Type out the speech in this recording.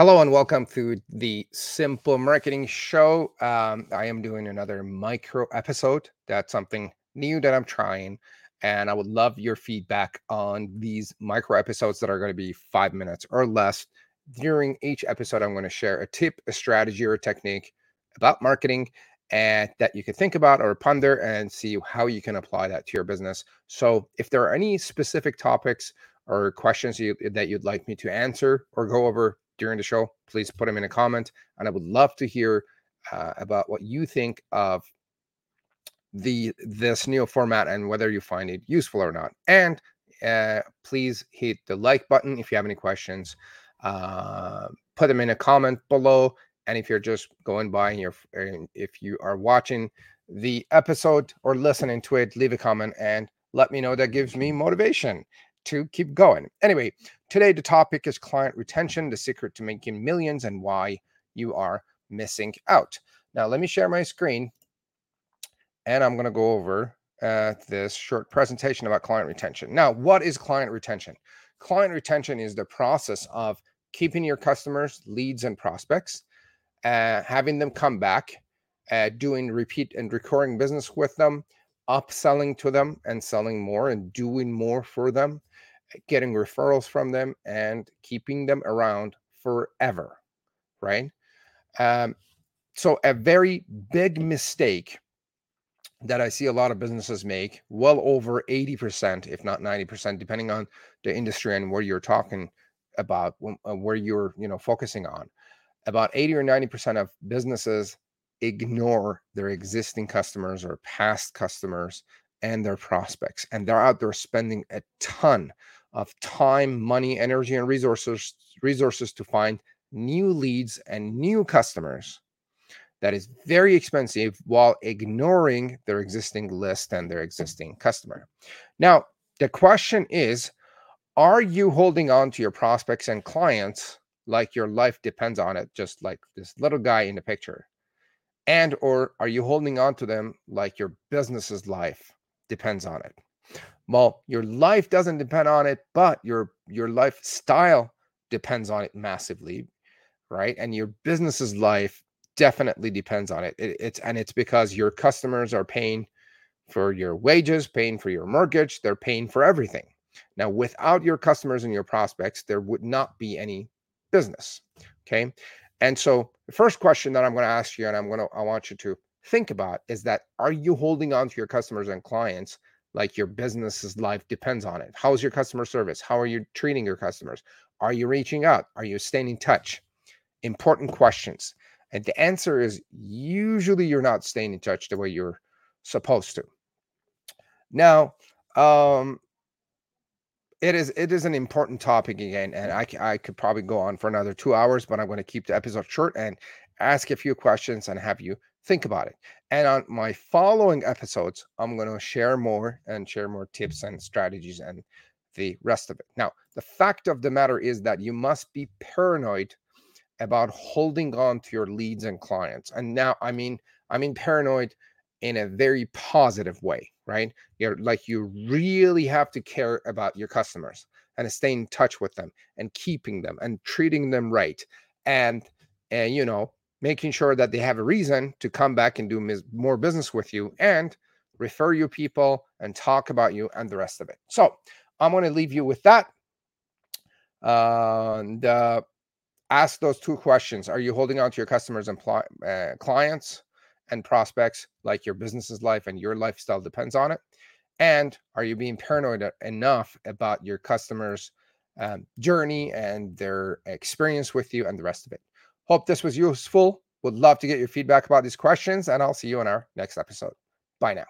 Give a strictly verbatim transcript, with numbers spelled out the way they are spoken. Hello and welcome to the Simple Marketing Show. Um, I am doing another micro episode. That's something new that I'm trying. And I would love your feedback on these micro episodes that are going to be five minutes or less. During each episode, I'm going to share a tip, a strategy, or a technique about marketing and that you can think about or ponder and see how you can apply that to your business. So if there are any specific topics or questions you, that you'd like me to answer or go over during the show, please put them in a comment. And I would love to hear uh, about what you think of the this new format and whether you find it useful or not. And uh, please hit the like button if you have any questions. Uh, put them in a comment below. And if you're just going by and, you're, and if you are watching the episode or listening to it, leave a comment and let me know. That gives me motivation to keep going. Anyway, today the topic is client retention, the secret to making millions and why you are missing out. Now, let me share my screen and I'm going to go over uh, this short presentation about client retention. Now, what is client retention? Client retention is the process of keeping your customers, leads, and prospects, uh, having them come back, uh, doing repeat and recurring business with them, upselling to them and selling more and doing more for them, getting referrals from them and keeping them around forever, right? Um, so a very big mistake that I see a lot of businesses make, well over eighty percent, if not ninety percent, depending on the industry and where you're talking about, where you're, you know, focusing on, about eighty or ninety percent of businesses ignore their existing customers or past customers and their prospects. And they're out there spending a ton of time, money, energy, and resources resources to find new leads and new customers. That is very expensive while ignoring their existing list and their existing customer. Now, the question is, are you holding on to your prospects and clients like your life depends on it, just like this little guy in the picture? And or are you holding on to them like your business's life depends on it? Well, your life doesn't depend on it, but your, your lifestyle depends on it massively, right? And your business's life definitely depends on it. it. It's and it's because your customers are paying for your wages, paying for your mortgage, they're paying for everything. Now, without your customers and your prospects, there would not be any business, okay? And so the first question that I'm going to ask you and I'm going to, I want you to think about is that, are you holding on to your customers and clients like your business's life depends on it? How's your customer service? How are you treating your customers? Are you reaching out? Are you staying in touch? Important questions. And the answer is usually you're not staying in touch the way you're supposed to. Now, um, It is it is an important topic again, and I, I could probably go on for another two hours, but I'm going to keep the episode short and ask a few questions and have you think about it. And on my following episodes, I'm going to share more and share more tips and strategies and the rest of it. Now, the fact of the matter is that you must be paranoid about holding on to your leads and clients. And now, I mean, I mean paranoid in a very positive way, right? You're like, you really have to care about your customers and stay in touch with them and keeping them and treating them right. And, and, you know, making sure that they have a reason to come back and do mis- more business with you and refer you people and talk about you and the rest of it. So I'm going to leave you with that. Uh, and uh, ask those two questions. Are you holding on to your customers and pl- uh, clients and prospects like your business's life and your lifestyle depends on it? And are you being paranoid enough about your customers' um, journey and their experience with you and the rest of it? Hope this was useful. Would love to get your feedback about these questions, and I'll see you in our next episode. Bye now.